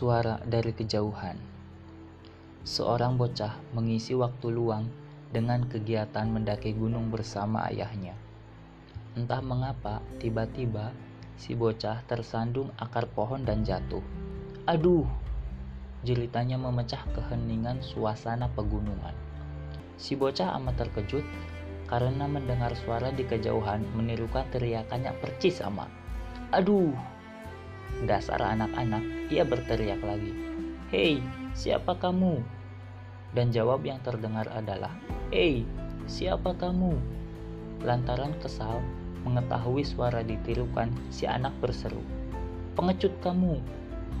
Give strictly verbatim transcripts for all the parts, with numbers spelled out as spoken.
suara dari kejauhan. Seorang bocah mengisi waktu luang dengan kegiatan mendaki gunung bersama ayahnya. Entah mengapa, tiba-tiba si bocah tersandung akar pohon dan jatuh. "Aduh!" Jeritannya memecah keheningan suasana pegunungan. Si bocah amat terkejut karena mendengar suara di kejauhan menirukan teriakannya percis sama. "Aduh!" Dasar anak-anak, ia berteriak lagi. "Hei, siapa kamu?" Dan jawab yang terdengar adalah, "Hei, siapa kamu?" Lantaran kesal, mengetahui suara ditirukan, si anak berseru, "Pengecut kamu!"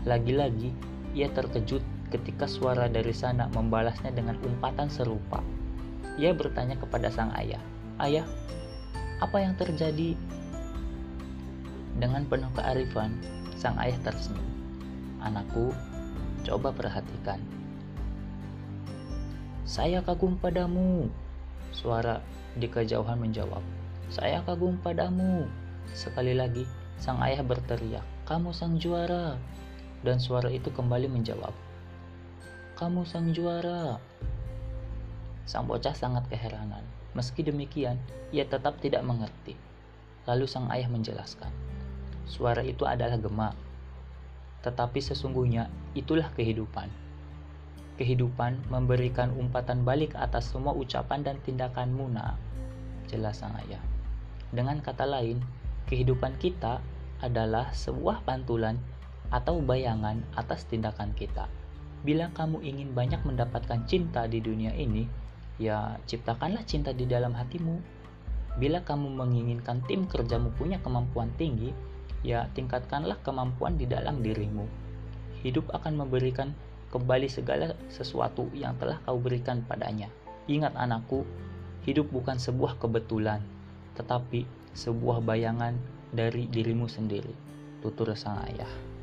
Lagi-lagi, ia terkejut ketika suara dari sana membalasnya dengan umpatan serupa. Ia bertanya kepada sang ayah, "Ayah, apa yang terjadi?" Dengan penuh kearifan, sang ayah tersenyum. "Anakku, coba perhatikan. Saya kagum padamu." Suara di kejauhan menjawab, "Saya kagum padamu." Sekali lagi, sang ayah berteriak, "Kamu sang juara." Dan suara itu kembali menjawab, "Kamu sang juara." Sang bocah sangat keheranan. Meski demikian, ia tetap tidak mengerti. Lalu sang ayah menjelaskan, "Suara itu adalah gema. Tetapi sesungguhnya itulah kehidupan. Kehidupan memberikan umpatan balik atas semua ucapan dan tindakanmu, nak," jelas sang ayah. "Dengan kata lain, kehidupan kita adalah sebuah pantulan atau bayangan atas tindakan kita. Bila kamu ingin banyak mendapatkan cinta di dunia ini, ya ciptakanlah cinta di dalam hatimu. Bila kamu menginginkan tim kerjamu punya kemampuan tinggi, ya tingkatkanlah kemampuan di dalam dirimu. Hidup akan memberikan kembali segala sesuatu yang telah kau berikan padanya. Ingat anakku, hidup bukan sebuah kebetulan, tetapi sebuah bayangan dari dirimu sendiri," tutur sang ayah.